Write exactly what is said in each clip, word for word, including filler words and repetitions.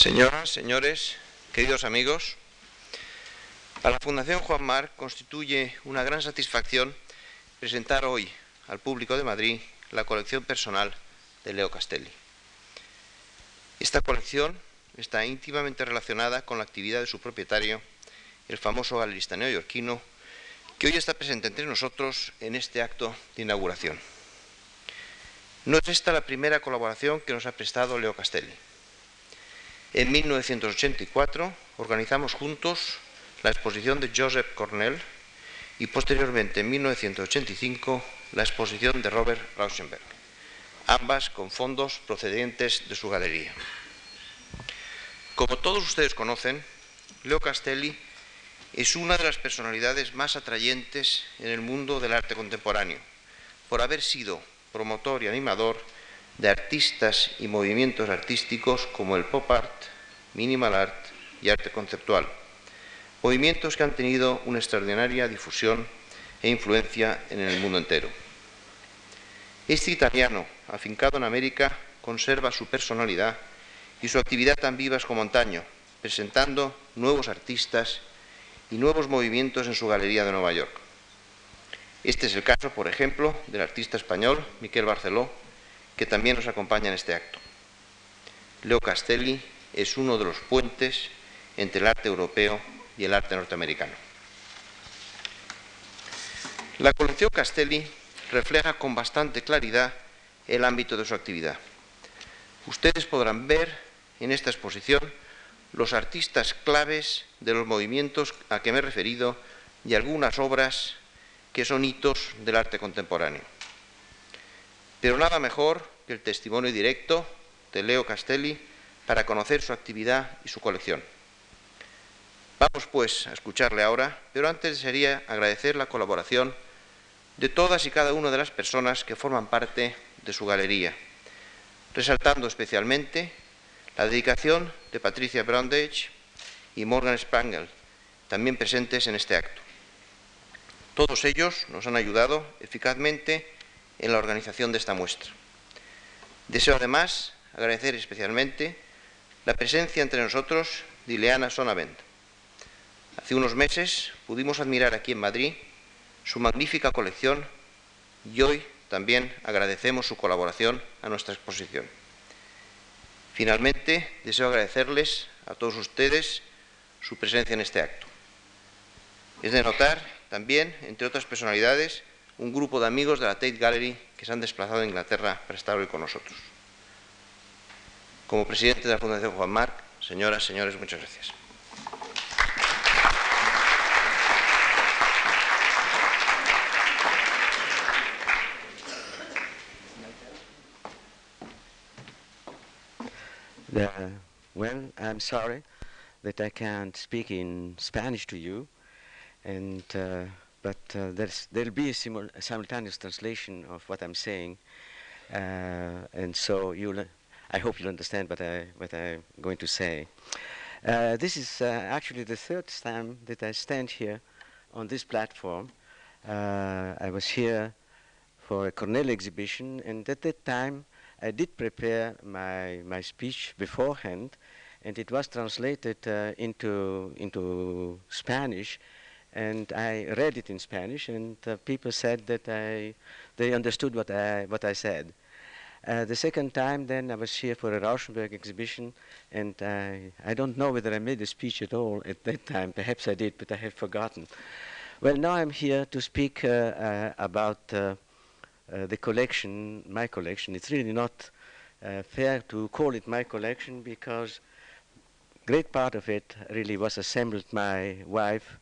Señoras, señores, queridos amigos, para la Fundación Juan March constituye una gran satisfacción presentar hoy al público de Madrid la colección personal de Leo Castelli. Esta colección está íntimamente relacionada con la actividad de su propietario, el famoso galerista neoyorquino, que hoy está presente entre nosotros en este acto de inauguración. No es esta la primera colaboración que nos ha prestado Leo Castelli. En mil novecientos ochenta y cuatro organizamos juntos la exposición de Joseph Cornell y posteriormente en mil novecientos ochenta y cinco la exposición de Robert Rauschenberg, ambas con fondos procedentes de su galería. Como todos ustedes conocen, Leo Castelli es una de las personalidades más atrayentes en el mundo del arte contemporáneo, por haber sido promotor y animador de artistas y movimientos artísticos como el pop art, minimal art y arte conceptual, movimientos que han tenido una extraordinaria difusión e influencia en el mundo entero. Este italiano, afincado en América, conserva su personalidad y su actividad tan vivas como antaño, presentando nuevos artistas y nuevos movimientos en su galería de Nueva York. Este es el caso, por ejemplo, del artista español Miquel Barceló, que también nos acompaña en este acto. Leo Castelli es uno de los puentes entre el arte europeo y el arte norteamericano. La colección Castelli refleja con bastante claridad el ámbito de su actividad. Ustedes podrán ver en esta exposición los artistas claves de los movimientos a que me he referido y algunas obras que son hitos del arte contemporáneo. Pero nada mejor que el testimonio directo de Leo Castelli para conocer su actividad y su colección. Vamos pues a escucharle ahora, pero antes sería agradecer la colaboración de todas y cada una de las personas que forman parte de su galería, resaltando especialmente la dedicación de Patricia Brandeis y Morgan Spangler, también presentes en este acto. Todos ellos nos han ayudado eficazmente en la organización de esta muestra. Deseo además agradecer especialmente la presencia entre nosotros de Ileana Sonnabend. Hace unos meses pudimos admirar aquí en Madrid su magnífica colección y hoy también agradecemos su colaboración a nuestra exposición. Finalmente, deseo agradecerles a todos ustedes su presencia en este acto. Es de notar también, entre otras personalidades, un grupo de amigos de la Tate Gallery que se han desplazado a Inglaterra para estar hoy con nosotros. Como presidente de la Fundación Juan March, señoras, señores, muchas gracias. The, well, I'm sorry that I can't speak in Spanish to you, and uh, but uh, there's, there'll be a, simul a simultaneous translation of what I'm saying, uh, and so you'll, I hope you'll understand what, I, what I'm going to say. Uh, this is uh, actually the third time that I stand here on this platform. Uh, I was here for a Cornell exhibition, and at that time I did prepare my, my speech beforehand, and it was translated uh, into, into Spanish, and I read it in Spanish, and uh, people said that I, they understood what I, what I said. Uh, the second time then I was here for a Rauschenberg exhibition, and I, I don't know whether I made a speech at all at that time. Perhaps I did, but I have forgotten. Well, now I'm here to speak uh, uh, about uh, Uh, the collection, my collection. It's really not uh, fair to call it my collection because great part of it really was assembled my wife,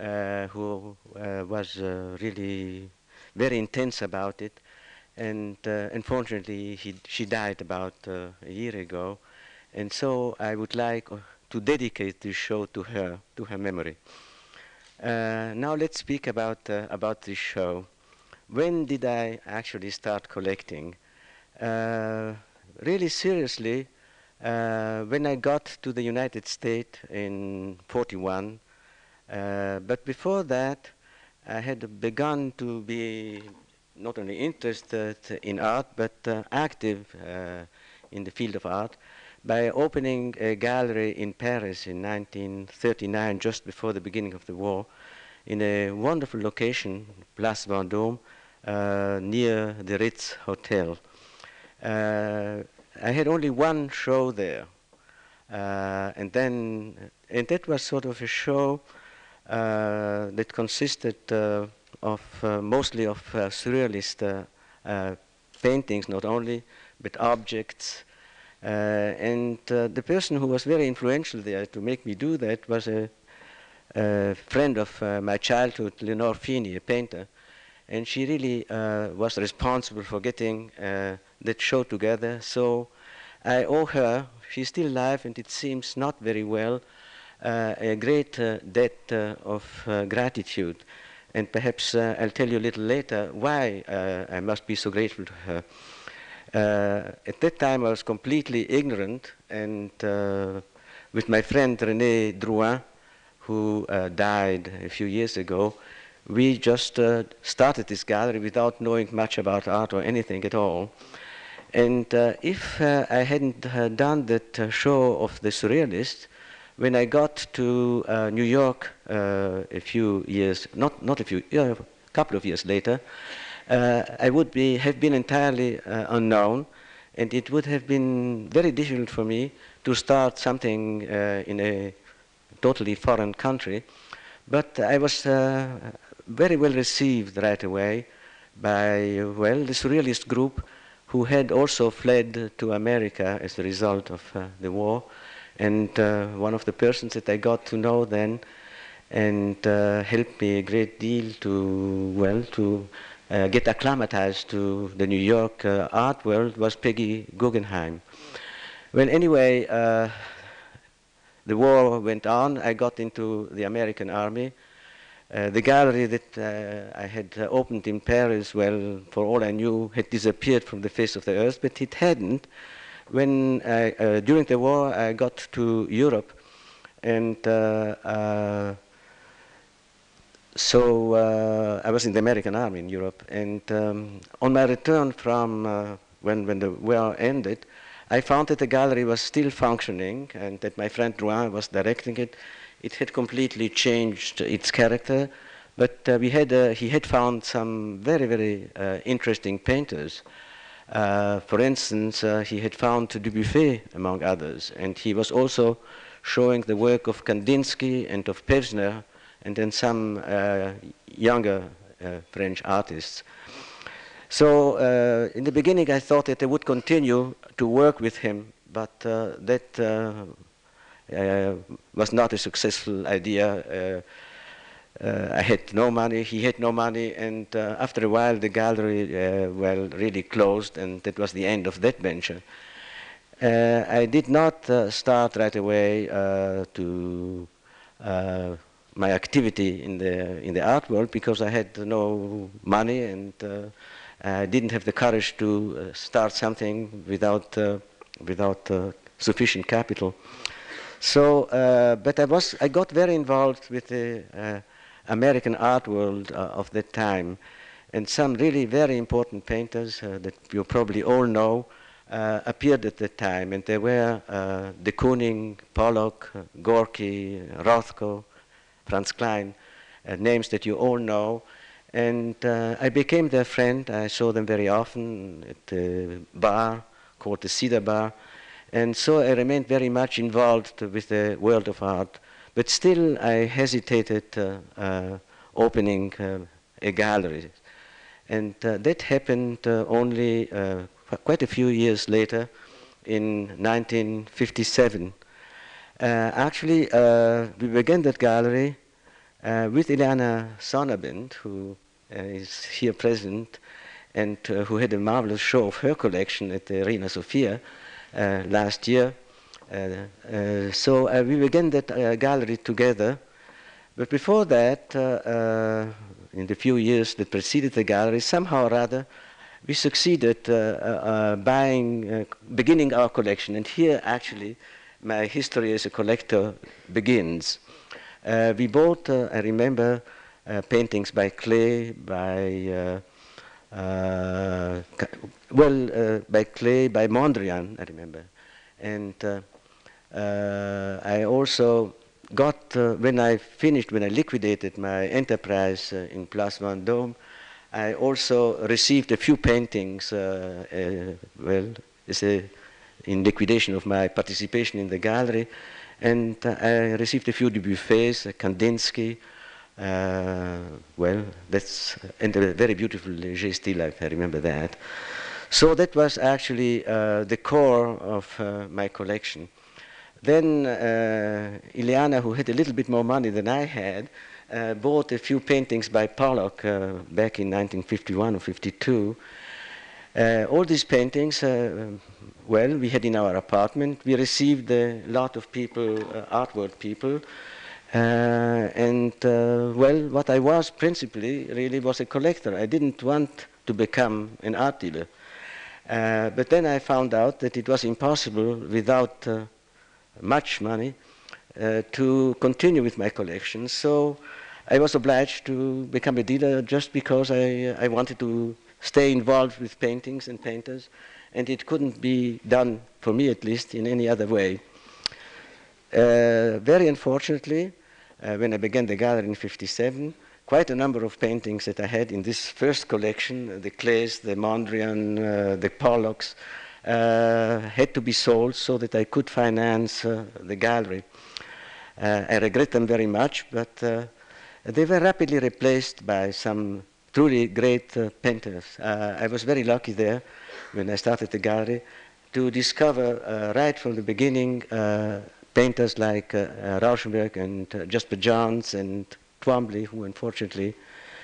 uh, who uh, was uh, really very intense about it, and uh, unfortunately he, she died about uh, a year ago, and so I would like to dedicate this show to her, to her memory. Uh, now let's speak about, uh, about this show. When did I actually start collecting? Uh, really seriously, uh, when I got to the United States in forty-one, uh, but before that I had begun to be not only interested in art but uh, active uh, in the field of art by opening a gallery in Paris in nineteen thirty-nine, just before the beginning of the war, in a wonderful location, Place Vendôme, uh, near the Ritz Hotel. Uh, I had only one show there. Uh, and then, and that was sort of a show uh, that consisted uh, of uh, mostly of uh, surrealist uh, uh, paintings, not only, but objects. Uh, and uh, the person who was very influential there to make me do that was a, a friend of uh, my childhood, Lenore Fini, a painter. And she really uh, was responsible for getting uh, that show together. So I owe her, she's still alive and it seems not very well, uh, a great uh, debt uh, of uh, gratitude. And perhaps uh, I'll tell you a little later why uh, I must be so grateful to her. Uh, at that time, I was completely ignorant, and uh, with my friend René Drouin, who uh, died a few years ago, we just uh, started this gallery without knowing much about art or anything at all. And uh, if uh, I hadn't uh, done that uh, show of the Surrealists, when I got to uh, New York uh, a few years, not, not a few, uh, a couple of years later, Uh, I would be, have been entirely uh, unknown, and it would have been very difficult for me to start something uh, in a totally foreign country. But I was uh, very well received right away by, well, the surrealist group who had also fled to America as a result of uh, the war. And uh, one of the persons that I got to know then and uh, helped me a great deal to, well, to Uh, get acclimatized to the New York uh, art world was Peggy Guggenheim. Well, anyway, uh, the war went on. I got into the American Army. Uh, the gallery that uh, I had uh, opened in Paris, well, for all I knew, had disappeared from the face of the earth, but it hadn't. When I, uh, during the war, I got to Europe, and uh, uh, So uh, I was in the American Army in Europe, and um, on my return from uh, when, when the war ended, I found that the gallery was still functioning and that my friend Drouin was directing it. It had completely changed its character, but uh, we had, uh, he had found some very, very uh, interesting painters. Uh, for instance, uh, he had found Dubuffet, among others, and he was also showing the work of Kandinsky and of Pevsner, and then some uh, younger uh, French artists. So uh, in the beginning I thought that I would continue to work with him, but uh, that uh, uh, was not a successful idea. Uh, uh, I had no money, he had no money, and uh, after a while the gallery uh, well, really closed, and that was the end of that venture. Uh, I did not uh, start right away uh, to uh, my activity in the, in the art world because I had no money and uh, I didn't have the courage to uh, start something without, uh, without uh, sufficient capital. So, uh, but I, was, I got very involved with the uh, American art world uh, of that time, and some really very important painters uh, that you probably all know uh, appeared at that time, and they were uh, de Kooning, Pollock, Gorky, Rothko, Franz Klein, uh, names that you all know. And uh, I became their friend. I saw them very often at the bar called the Cedar Bar. And so I remained very much involved with the world of art. But still, I hesitated uh, uh, opening uh, a gallery. And uh, that happened uh, only uh, quite a few years later in nineteen fifty-seven. Uh, actually, uh, we began that gallery uh, with Ileana Sonnabend, who uh, is here present, and uh, who had a marvelous show of her collection at the Reina Sofia uh, last year. Uh, uh, so uh, we began that uh, gallery together. But before that, uh, uh, in the few years that preceded the gallery, somehow or other, we succeeded uh, uh, uh, buying, uh, beginning our collection. And here, actually, my history as a collector begins. Uh, we bought, uh, I remember, uh, paintings by Clay, by, uh, uh, well, uh, by Clay, by Mondrian, I remember. And uh, uh, I also got, uh, when I finished, when I liquidated my enterprise uh, in Place Vendôme, I also received a few paintings, uh, uh, well, it's a, in liquidation of my participation in the gallery, and uh, I received a few Dubuffets, uh, Kandinsky, uh, well, that's, and a very beautiful Léger still, I remember that. So that was actually uh, the core of uh, my collection. Then uh, Ileana, who had a little bit more money than I had, uh, bought a few paintings by Pollock uh, back in nineteen fifty-one or fifty-two. Uh, all these paintings, uh, well, we had in our apartment. We received a lot of people, uh, artwork people. Uh, and, uh, well, what I was principally really was a collector. I didn't want to become an art dealer. Uh, but then I found out that it was impossible without uh, much money uh, to continue with my collection. So I was obliged to become a dealer just because I, I wanted to stay involved with paintings and painters. And it couldn't be done, for me at least, in any other way. Uh, very unfortunately, uh, when I began the gallery in fifty-seven, quite a number of paintings that I had in this first collection, the Clays, the Mondrian, uh, the Pollocks, uh, had to be sold so that I could finance uh, the gallery. Uh, I regret them very much, but uh, they were rapidly replaced by some truly great uh, painters. Uh, I was very lucky there, when I started the gallery, to discover uh, right from the beginning uh, painters like uh, uh, Rauschenberg and uh, Jasper Johns and who unfortunately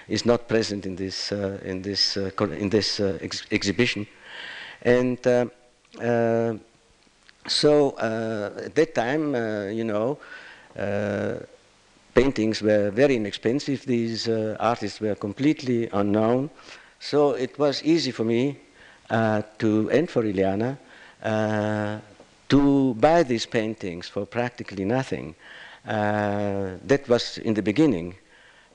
is not present in this uh, in this uh, in this uh, ex exhibition, and uh, uh, so uh, at that time, uh, you know, uh, paintings were very inexpensive. These uh, artists were completely unknown, so it was easy for me uh, to and for Ileana uh, to buy these paintings for practically nothing. Uh, that was in the beginning.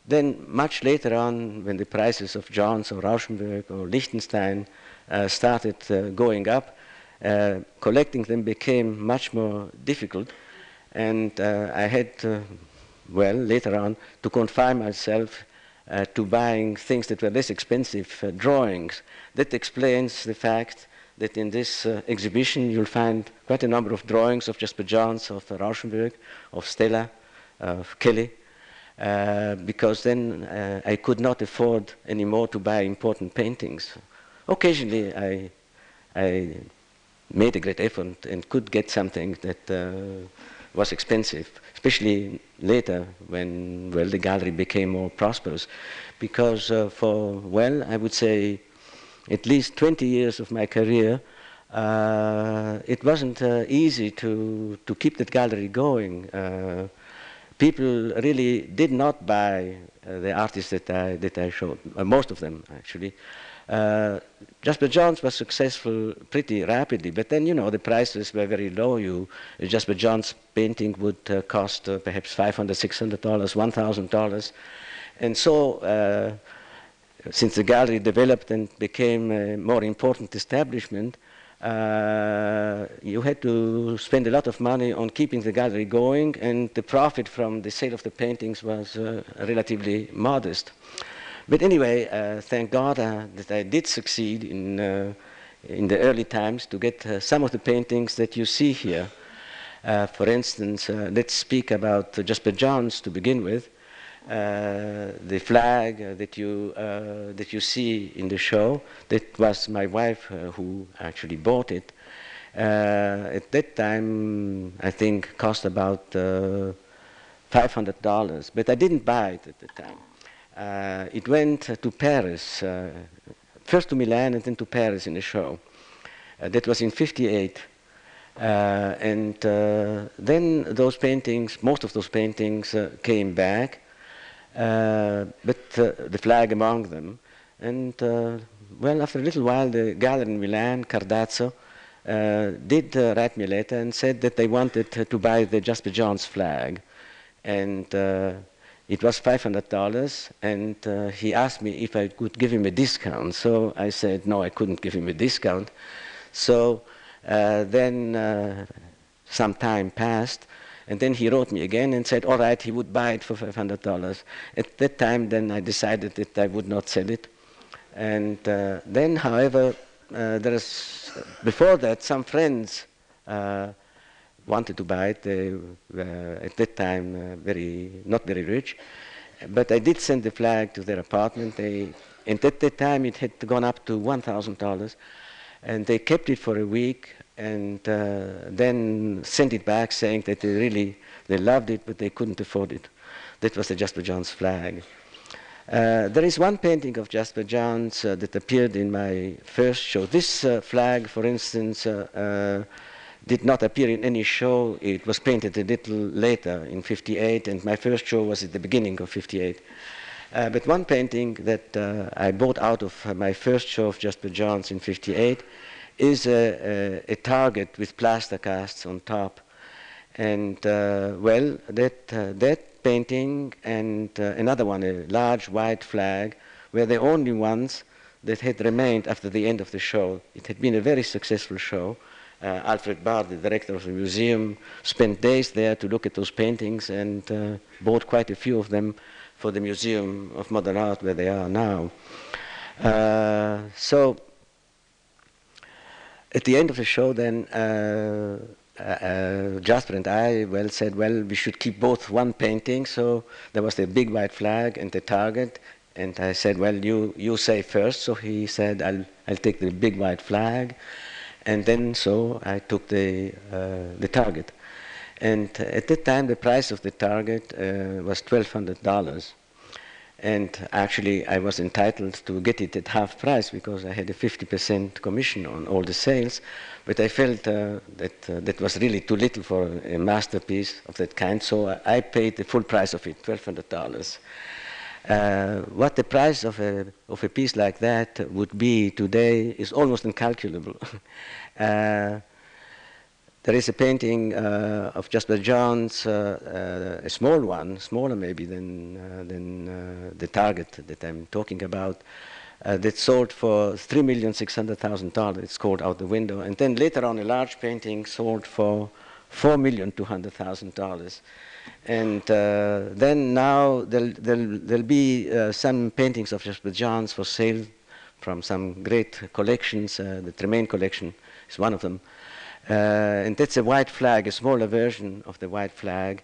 Then much later on, when the prices of Johns or Rauschenberg or Lichtenstein uh, started uh, going up, uh, collecting them became much more difficult. And uh, I had, uh, well, later on, to confine myself uh, to buying things that were less expensive, uh, drawings. That explains the fact that in this uh, exhibition you'll find quite a number of drawings of Jasper Johns, of uh, Rauschenberg, of Stella, of Kelly, uh, because then uh, I could not afford anymore to buy important paintings. Occasionally I, I made a great effort and could get something that uh, was expensive, especially later when, well, the gallery became more prosperous, because uh, for, well, I would say at least twenty years of my career, uh, it wasn't uh, easy to, to keep that gallery going. Uh, people really did not buy uh, the artists that I, that I showed, uh, most of them actually. Uh, Jasper Johns was successful pretty rapidly, but then, you know, the prices were very low. You, Jasper Johns' painting would uh, cost uh, perhaps five hundred, six hundred dollars, one thousand dollars. And so, uh, since the gallery developed and became a more important establishment, uh, you had to spend a lot of money on keeping the gallery going, and the profit from the sale of the paintings was uh, relatively modest. But anyway, uh, thank God uh, that I did succeed in, uh, in the early times to get uh, some of the paintings that you see here. Uh, for instance, uh, let's speak about uh, Jasper Johns to begin with. Uh, the flag uh, that you uh, that you see in the show, that was my wife uh, who actually bought it. Uh, at that time, I think cost about uh, five hundred dollars, but I didn't buy it at the time. Uh, it went to Paris, uh, first to Milan and then to Paris in a show. Uh, that was in fifty-eight. Uh, and uh, then those paintings, most of those paintings uh, came back. Uh, but uh, the flag among them. And, uh, well, after a little while, the gallery in Milan, Cardazzo, uh, did uh, write me a letter and said that they wanted to buy the Jasper Johns flag. And uh, it was five hundred dollars, and uh, he asked me if I could give him a discount. So I said, no, I couldn't give him a discount. So Uh, then uh, some time passed, and then he wrote me again and said, all right, he would buy it for five hundred dollars. At that time, then I decided that I would not sell it. And uh, then, however, uh, there is, before that, some friends uh, wanted to buy it. They were, at that time, uh, very not very rich. But I did send the flag to their apartment. They, and at that time, it had gone up to one thousand dollars. And they kept it for a week and uh, then sent it back, saying that they really they loved it, but they couldn't afford it. That was the Jasper Johns flag. Uh, there is one painting of Jasper Johns uh, that appeared in my first show. This uh, flag, for instance, uh, uh, did not appear in any show. It was painted a little later in fifty-eight, and my first show was at the beginning of fifty-eight. Uh, but one painting that uh, I bought out of uh, my first show of Jasper Johns in fifty-eight is a, a, a target with plaster casts on top. And, uh, well, that, uh, that painting and uh, another one, a large white flag, were the only ones that had remained after the end of the show. It had been a very successful show. Uh, Alfred Barr, the director of the museum, spent days there to look at those paintings and uh, bought quite a few of them for the Museum of Modern Art, where they are now. Uh, so, at the end of the show, then, uh, uh, uh, Jasper and I, well, said, well, we should keep both one painting. So there was the big white flag and the target. And I said, well, you, you say first. So he said, I'll, I'll take the big white flag. And then, so I took the, uh, the target. And uh, at that time, the price of the target uh, was twelve hundred dollars. And actually, I was entitled to get it at half price because I had a fifty percent commission on all the sales. But I felt uh, that uh, that was really too little for a masterpiece of that kind. So I paid the full price of it, twelve hundred dollars. Uh, what the price of a, of a piece like that would be today is almost incalculable. uh, There is a painting uh, of Jasper Johns, uh, uh, a small one, smaller maybe than, uh, than uh, the target that I'm talking about, uh, that sold for three million six hundred thousand dollars. It's called Out the Window. And then later on, a large painting sold for four million two hundred thousand dollars. And uh, then now there'll, there'll, there'll be uh, some paintings of Jasper Johns for sale from some great collections. Uh, the Tremaine collection is one of them. Uh, and that's a white flag, a smaller version of the white flag,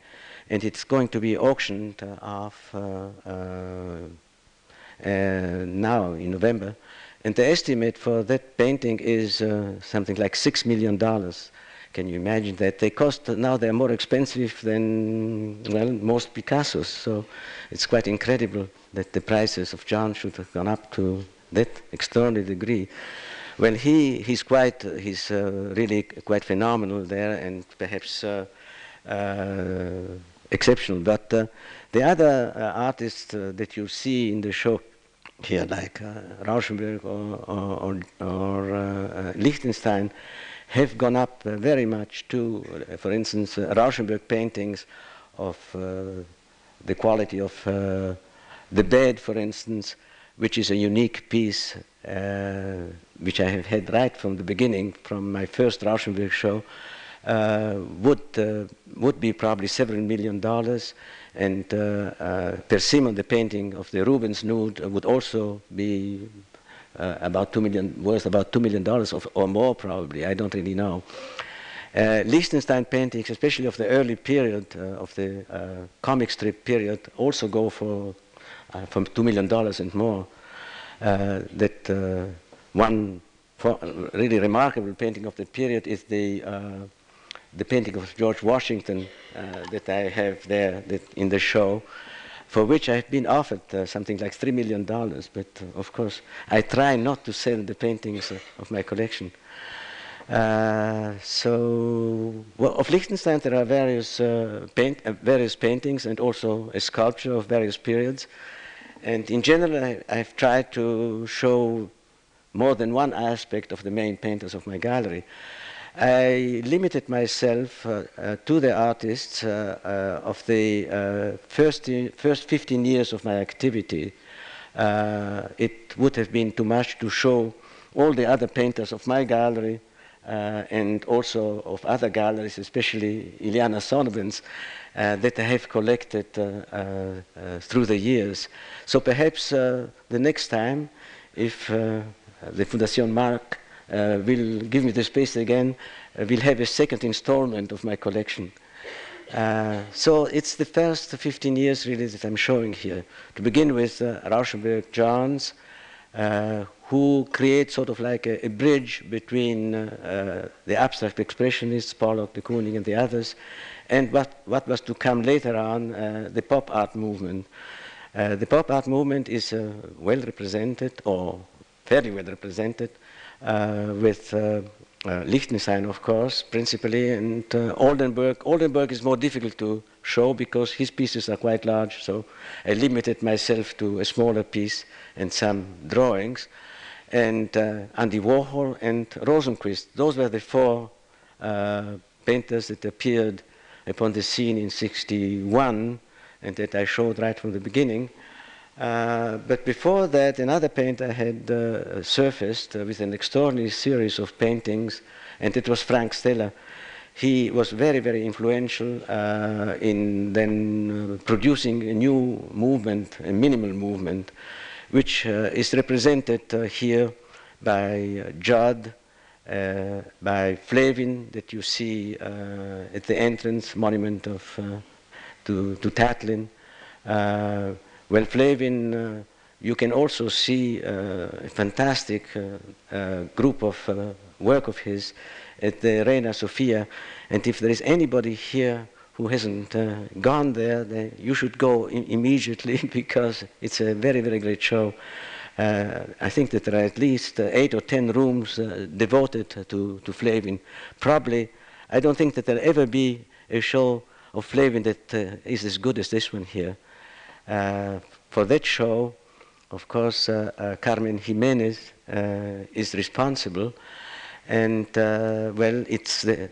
and it's going to be auctioned uh, off uh, uh, uh, now in November. And the estimate for that painting is uh, something like six million dollars. Can you imagine that? They cost now they're more expensive than well most Picassos. So it's quite incredible that the prices of John should have gone up to that extraordinary degree. Well, he, he's quite, uh, he's uh, really quite phenomenal there and perhaps uh, uh, exceptional. But uh, the other uh, artists uh, that you see in the show here, like uh, Rauschenberg or, or, or, or uh, Lichtenstein, have gone up uh, very much too. For instance, uh, Rauschenberg paintings of uh, the quality of uh, the bed, for instance, which is a unique piece uh, which I have had right from the beginning, from my first Rauschenberg show, uh, would, uh, would be probably several million dollars. And uh, uh, Persimmon, the painting of the Rubens nude, uh, would also be uh, about two million, worth about two million dollars or more probably, I don't really know. Uh, Lichtenstein paintings, especially of the early period, uh, of the uh, comic strip period, also go for Uh, from two million dollars and more. Uh, that uh, one for really remarkable painting of the period is the uh, the painting of George Washington uh, that I have there that in the show, for which I have been offered uh, something like three million dollars. But uh, of course, I try not to sell the paintings uh, of my collection. Uh, so, well, of Lichtenstein there are various uh, paint, uh, various paintings and also a sculpture of various periods. And in general, I, I've tried to show more than one aspect of the main painters of my gallery. I limited myself uh, uh, to the artists uh, uh, of the uh, first, first fifteen years of my activity. Uh, it would have been too much to show all the other painters of my gallery uh, and also of other galleries, especially Ileana Sonnabend's, uh, that I have collected uh, uh, uh, through the years. So perhaps uh, the next time, if uh, the Fundación March uh, will give me the space again, uh, we'll have a second installment of my collection. Uh, so it's the first fifteen years really that I'm showing here. To begin with, uh, Rauschenberg, Johns, uh, who creates sort of like a, a bridge between uh, uh, the abstract expressionists, Pollock, de Kooning, and the others, and what, what was to come later on, uh, the pop art movement. Uh, the pop art movement is uh, well represented, or very well represented, uh, with uh, uh, Lichtenstein, of course, principally, and uh, Oldenburg. Oldenburg is more difficult to show because his pieces are quite large, so I limited myself to a smaller piece and some drawings. And uh, Andy Warhol and Rosenquist, those were the four uh, painters that appeared upon the scene in sixty-one, and that I showed right from the beginning. Uh, but before that, another painter had uh, surfaced uh, with an extraordinary series of paintings, and it was Frank Stella. He was very, very influential uh, in then uh, producing a new movement, a minimal movement, which uh, is represented uh, here by uh, Judd, uh, by Flavin, that you see uh, at the entrance monument of uh, to, to Tatlin. Uh, well, Flavin, uh, you can also see uh, a fantastic uh, uh, group of uh, work of his at the Reina Sofia. And if there is anybody here who hasn't uh, gone there, then you should go immediately because it's a very, very great show. Uh, I think that there are at least uh, eight or ten rooms uh, devoted to, to Flavin. Probably, I don't think that there'll ever be a show of Flavin that uh, is as good as this one here. Uh, for that show, of course, uh, uh, Carmen Jimenez uh, is responsible, and uh, well, it's the,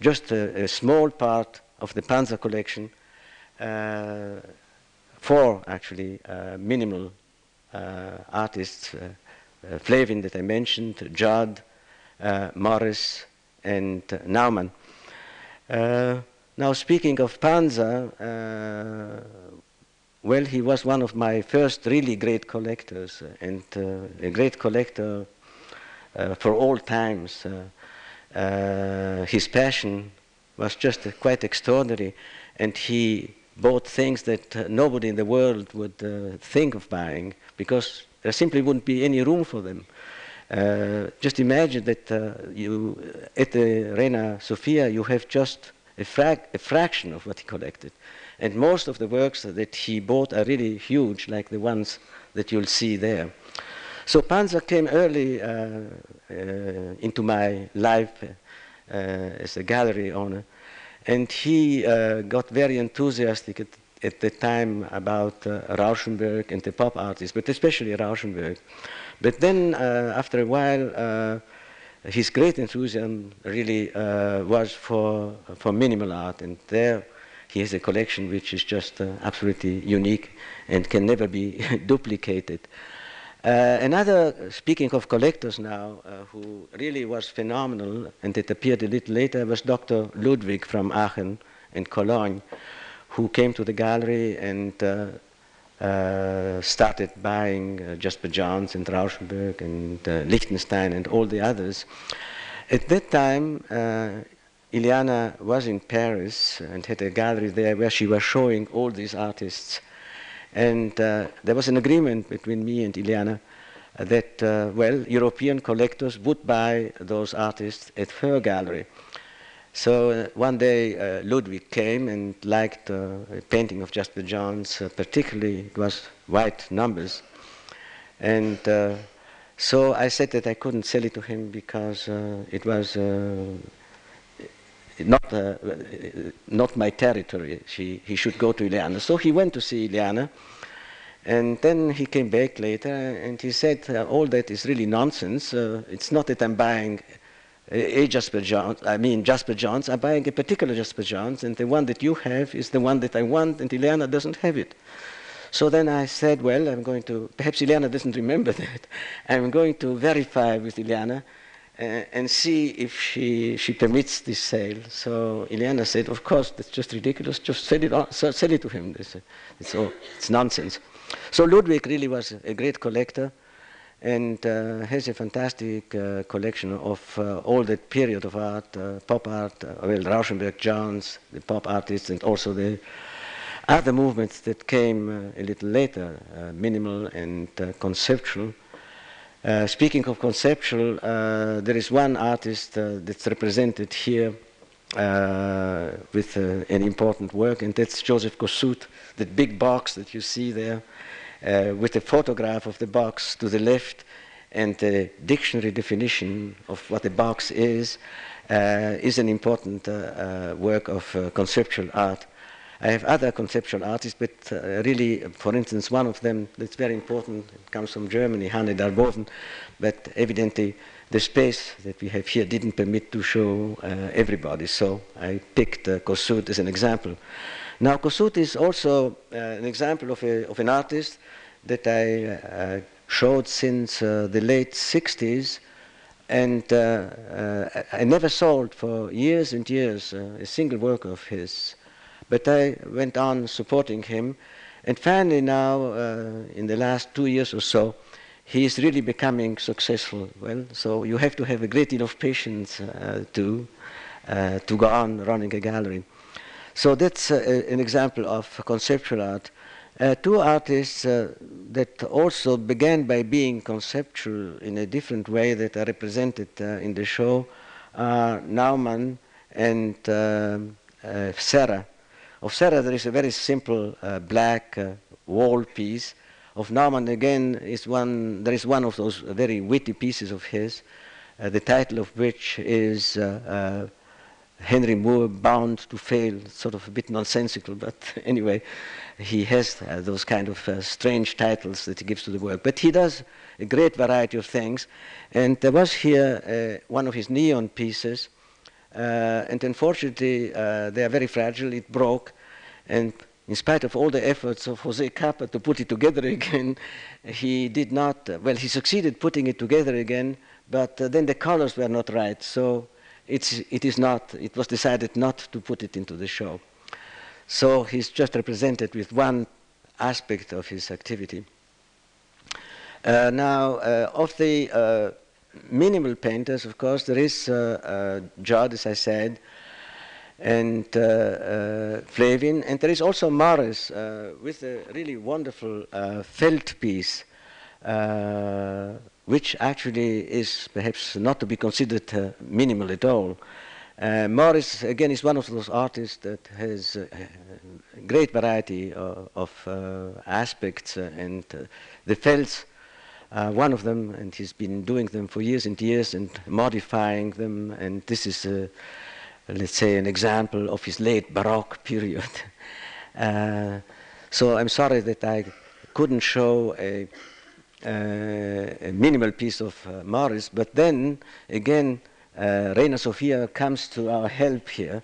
just a, a small part of the Panza collection, uh, four actually uh, minimal uh, artists, uh, uh, Flavin that I mentioned, Judd, uh, Morris, and uh, Nauman. Uh, Now, speaking of Panza, uh, well, he was one of my first really great collectors, and uh, a great collector uh, for all times. Uh, uh, his passion was just uh, quite extraordinary, and he bought things that uh, nobody in the world would uh, think of buying, because there simply wouldn't be any room for them. Uh, just imagine that uh, you, at the Reina Sofia, you have just A, frag a fraction of what he collected. And most of the works that he bought are really huge, like the ones that you'll see there. So Panza came early uh, uh, into my life uh, as a gallery owner. And he uh, got very enthusiastic at, at the time about uh, Rauschenberg and the pop artists, but especially Rauschenberg. But then uh, after a while, uh, his great enthusiasm really uh, was for, for minimal art, and there he has a collection which is just uh, absolutely unique and can never be duplicated. Uh, another, speaking of collectors now, uh, who really was phenomenal, and it appeared a little later, was Doctor Ludwig from Aachen and Cologne, who came to the gallery and uh, Uh, started buying uh, Jasper Johns and Rauschenberg and uh, Lichtenstein and all the others. At that time, uh, Ileana was in Paris and had a gallery there where she was showing all these artists. And uh, there was an agreement between me and Ileana uh, that, uh, well, European collectors would buy those artists at her gallery. So uh, one day uh, Ludwig came and liked uh, a painting of Jasper Johns, uh, particularly it was white numbers. And uh, so I said that I couldn't sell it to him because uh, it was uh, not, uh, not my territory. She, he should go to Ileana. So he went to see Ileana. And then he came back later and he said, uh, all that is really nonsense. Uh, it's not that I'm buying A Jasper Johns, I mean Jasper Johns, I'm buying a particular Jasper Johns, and the one that you have is the one that I want, and Ileana doesn't have it. So then I said, well, I'm going to, perhaps Ileana doesn't remember that, I'm going to verify with Ileana, uh, and see if she, she permits this sale. So Ileana said, of course, that's just ridiculous, just sell it, on, sell it to him. They said, it's, all, it's nonsense. So Ludwig really was a great collector and uh, has a fantastic uh, collection of uh, all that period of art, uh, pop art, uh, well, Rauschenberg, Johns, the pop artists, and also the other movements that came uh, a little later, uh, minimal and uh, conceptual. Uh, speaking of conceptual, uh, there is one artist uh, that's represented here uh, with uh, an important work, and that's Joseph Kossuth, the big box that you see there, uh, with a photograph of the box to the left and the dictionary definition of what a box is, uh, is an important uh, uh, work of uh, conceptual art. I have other conceptual artists, but uh, really, for instance, one of them that's very important, it comes from Germany, Hanne Darboven, but evidently the space that we have here didn't permit to show uh, everybody, so I picked uh, Kossuth as an example. Now, Kossuth is also uh, an example of, a, of an artist that I uh, showed since uh, the late sixties, and uh, uh, I never sold for years and years uh, a single work of his. But I went on supporting him, and finally now, uh, in the last two years or so, he is really becoming successful. Well, so you have to have a great deal of patience uh, to, uh, to go on running a gallery. So that's uh, an example of conceptual art. Uh, two artists uh, that also began by being conceptual in a different way that are represented uh, in the show are Nauman and uh, uh, Serra. Of Serra, there is a very simple uh, black uh, wall piece. Of Nauman, again, is one, there is one of those very witty pieces of his, uh, the title of which is uh, uh, Henry Moore Bound to Fail, sort of a bit nonsensical, but anyway, he has uh, those kind of uh, strange titles that he gives to the work. But he does a great variety of things, and there was here uh, one of his neon pieces, Uh, and unfortunately, uh, they are very fragile. It broke, and in spite of all the efforts of Jose Capa to put it together again, he did not. Uh, well, he succeeded putting it together again, but uh, then the colors were not right. So it's it is not. It was decided not to put it into the show. So he's just represented with one aspect of his activity. Uh, now, uh, of the. Uh, Minimal painters, of course, there is uh, uh, Judd, as I said, and uh, uh, Flavin, and there is also Morris uh, with a really wonderful uh, felt piece, uh, which actually is perhaps not to be considered uh, minimal at all. Uh, Morris, again, is one of those artists that has a great variety of, of uh, aspects, uh, and uh, the felts. Uh, one of them, and he's been doing them for years and years and modifying them, and this is, a, let's say, an example of his late Baroque period. uh, so I'm sorry that I couldn't show a, uh, a minimal piece of uh, Morris, but then, again, uh, Reina Sofia comes to our help here,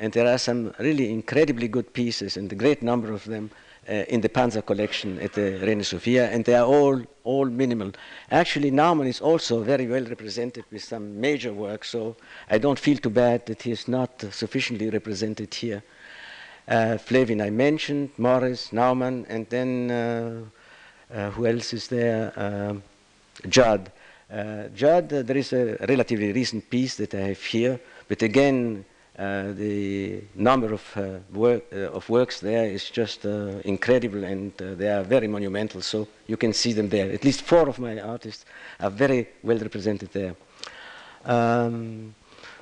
and there are some really incredibly good pieces, and a great number of them, Uh, in the Panza collection at the Reina Sofia, and they are all, all minimal. Actually, Nauman is also very well represented with some major work, so I don't feel too bad that he is not uh, sufficiently represented here. Uh, Flavin I mentioned, Morris, Nauman, and then uh, uh, who else is there? Uh, Judd. Uh, Judd, uh, there is a relatively recent piece that I have here, but again, Uh, the number of, uh, work, uh, of works there is just uh, incredible, and uh, they are very monumental, so you can see them there. At least four of my artists are very well represented there. Um,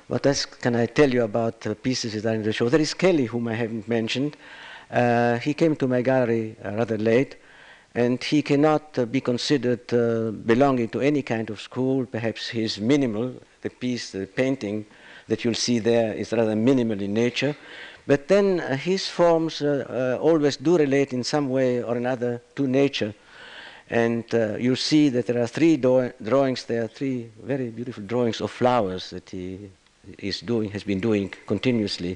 what else can I tell you about the uh, pieces that are in the show? There is Kelly, whom I haven't mentioned. Uh, he came to my gallery uh, rather late, and he cannot uh, be considered uh, belonging to any kind of school. Perhaps he is minimal, the piece, the painting, that you'll see there is rather minimal in nature. But then uh, his forms uh, uh, always do relate in some way or another to nature. And uh, you see that there are three drawings there, three very beautiful drawings of flowers that he is doing, has been doing continuously.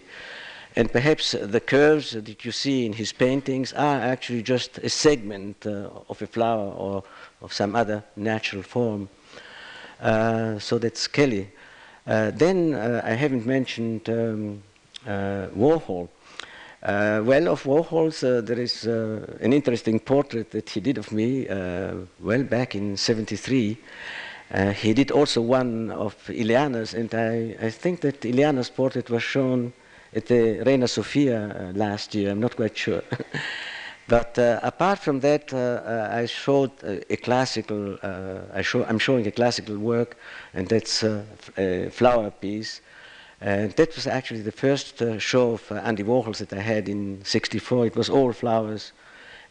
And perhaps the curves that you see in his paintings are actually just a segment uh, of a flower or of some other natural form. Uh, so that's Kelly. Uh, then uh, I haven't mentioned um, uh, Warhol. Uh, well, of Warhol's, uh, there is uh, an interesting portrait that he did of me uh, well back in seventy-three. Uh, he did also one of Ileana's, and I, I think that Ileana's portrait was shown at the Reina Sofia uh, last year. I'm not quite sure. But uh, apart from that, uh, uh, I showed a, a classical, uh, I show, I'm showing a classical work, and that's uh, a flower piece. And that was actually the first uh, show of uh, Andy Warhol's that I had in sixty-four. It was all flowers.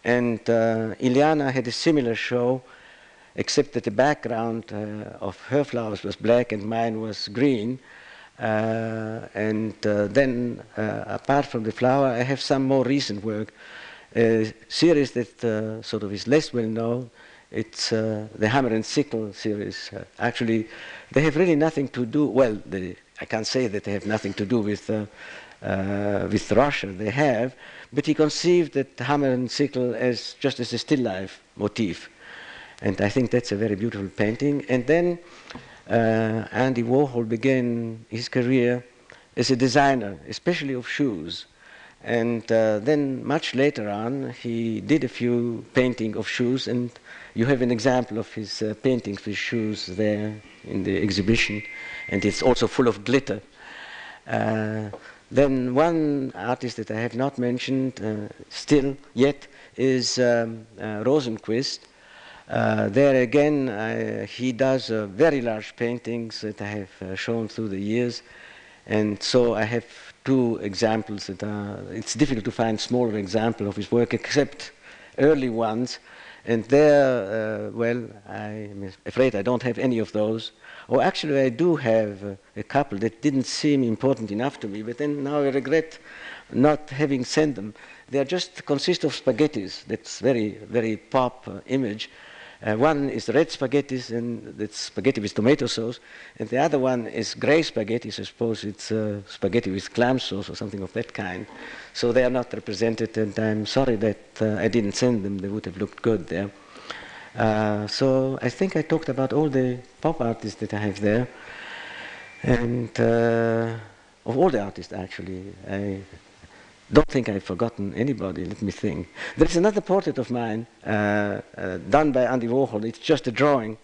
And uh, Ileana had a similar show, except that the background uh, of her flowers was black and mine was green. Uh, and uh, then, uh, apart from the flower, I have some more recent work. A series that uh, sort of is less well known, it's uh, the Hammer and Sickle series. Uh, actually, they have really nothing to do, well, they, I can't say that they have nothing to do with, uh, uh, with Russia, they have, but he conceived that Hammer and Sickle as just as a still life motif. And I think that's a very beautiful painting. And then uh, Andy Warhol began his career as a designer, especially of shoes. And uh, then much later on, he did a few paintings of shoes, and you have an example of his uh, paintings with shoes there in the exhibition, and it's also full of glitter. Uh, then one artist that I have not mentioned uh, still yet is um, uh, Rosenquist. Uh, there again, I, he does uh, very large paintings that I have uh, shown through the years, and so I have two examples that are, it's difficult to find smaller examples of his work except early ones, and there, uh, well, I'm afraid I don't have any of those. Or actually I do have uh, a couple that didn't seem important enough to me, but then now I regret not having sent them. They just consist of spaghettis, that's very, very pop uh, image. Uh, one is red spaghetti, and that's spaghetti with tomato sauce, and the other one is grey spaghetti, so I suppose it's uh, spaghetti with clam sauce or something of that kind. So they are not represented, and I'm sorry that uh, I didn't send them, they would have looked good there. Uh, so I think I talked about all the pop artists that I have there, and uh, of all the artists actually. I don't think I've forgotten anybody, let me think. There's another portrait of mine uh, uh, done by Andy Warhol, it's just a drawing.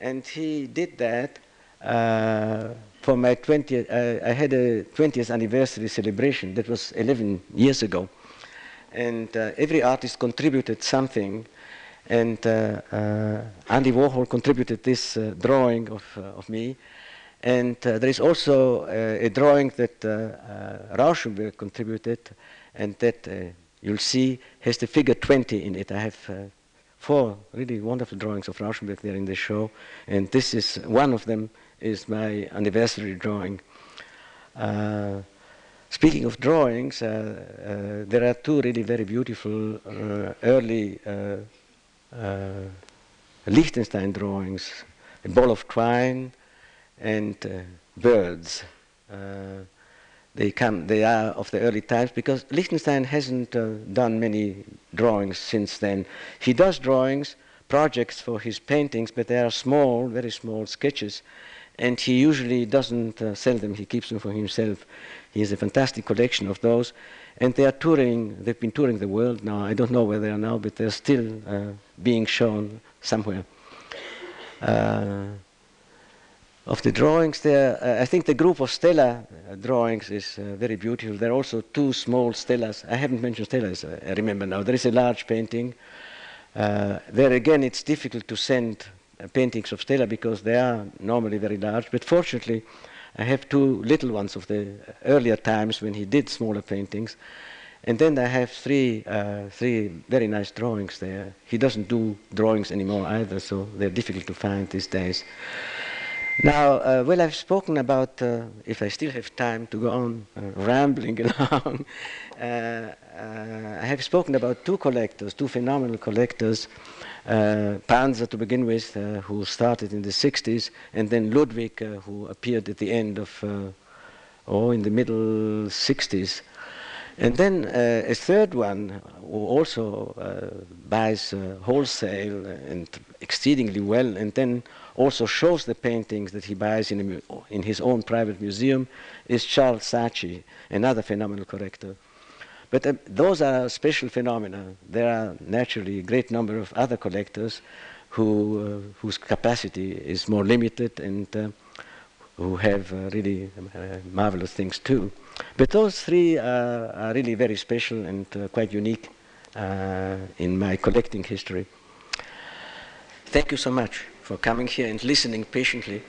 And he did that uh, for my twentieth, uh, I had a twentieth anniversary celebration, that was eleven years ago. And uh, every artist contributed something, and uh, uh, Andy Warhol contributed this uh, drawing of, uh, of me. And uh, there is also uh, a drawing that uh, uh, Rauschenberg contributed, and that uh, you'll see has the figure twenty in it. I have uh, four really wonderful drawings of Rauschenberg there in the show, and this is one of them is my anniversary drawing. Uh, speaking of drawings, uh, uh, there are two really very beautiful uh, early uh, uh, Lichtenstein drawings, a ball of twine, and uh, birds. Uh, they come, they are of the early times, because Lichtenstein hasn't uh, done many drawings since then. He does drawings, projects for his paintings, but they are small, very small sketches, and he usually doesn't uh, sell them, he keeps them for himself. He has a fantastic collection of those, and they are touring, they've been touring the world now. I don't know where they are now, but they're still uh, being shown somewhere. Uh, Of the drawings there, uh, I think the group of Stella uh, drawings is uh, very beautiful. There are also two small Stellas. I haven't mentioned Stellas, I remember now. There is a large painting. Uh, there again, it's difficult to send uh, paintings of Stella because they are normally very large. But fortunately, I have two little ones of the earlier times when he did smaller paintings. And then I have three, uh, three very nice drawings there. He doesn't do drawings anymore either, so they're difficult to find these days. Now, uh, well, I've spoken about, uh, if I still have time to go on uh, rambling along, uh, uh, I have spoken about two collectors, two phenomenal collectors, uh, Panza to begin with, uh, who started in the sixties, and then Ludwig, uh, who appeared at the end of, uh, oh, in the middle sixties. And then uh, a third one, who also uh, buys uh, wholesale and exceedingly well, and then also shows the paintings that he buys in, a, in his own private museum is Charles Saatchi, another phenomenal corrector. But uh, those are special phenomena. There are naturally a great number of other collectors who, uh, whose capacity is more limited and uh, who have uh, really uh, marvelous things too. But those three are, are really very special and uh, quite unique uh, in my collecting history. Thank you so much for coming here and listening patiently.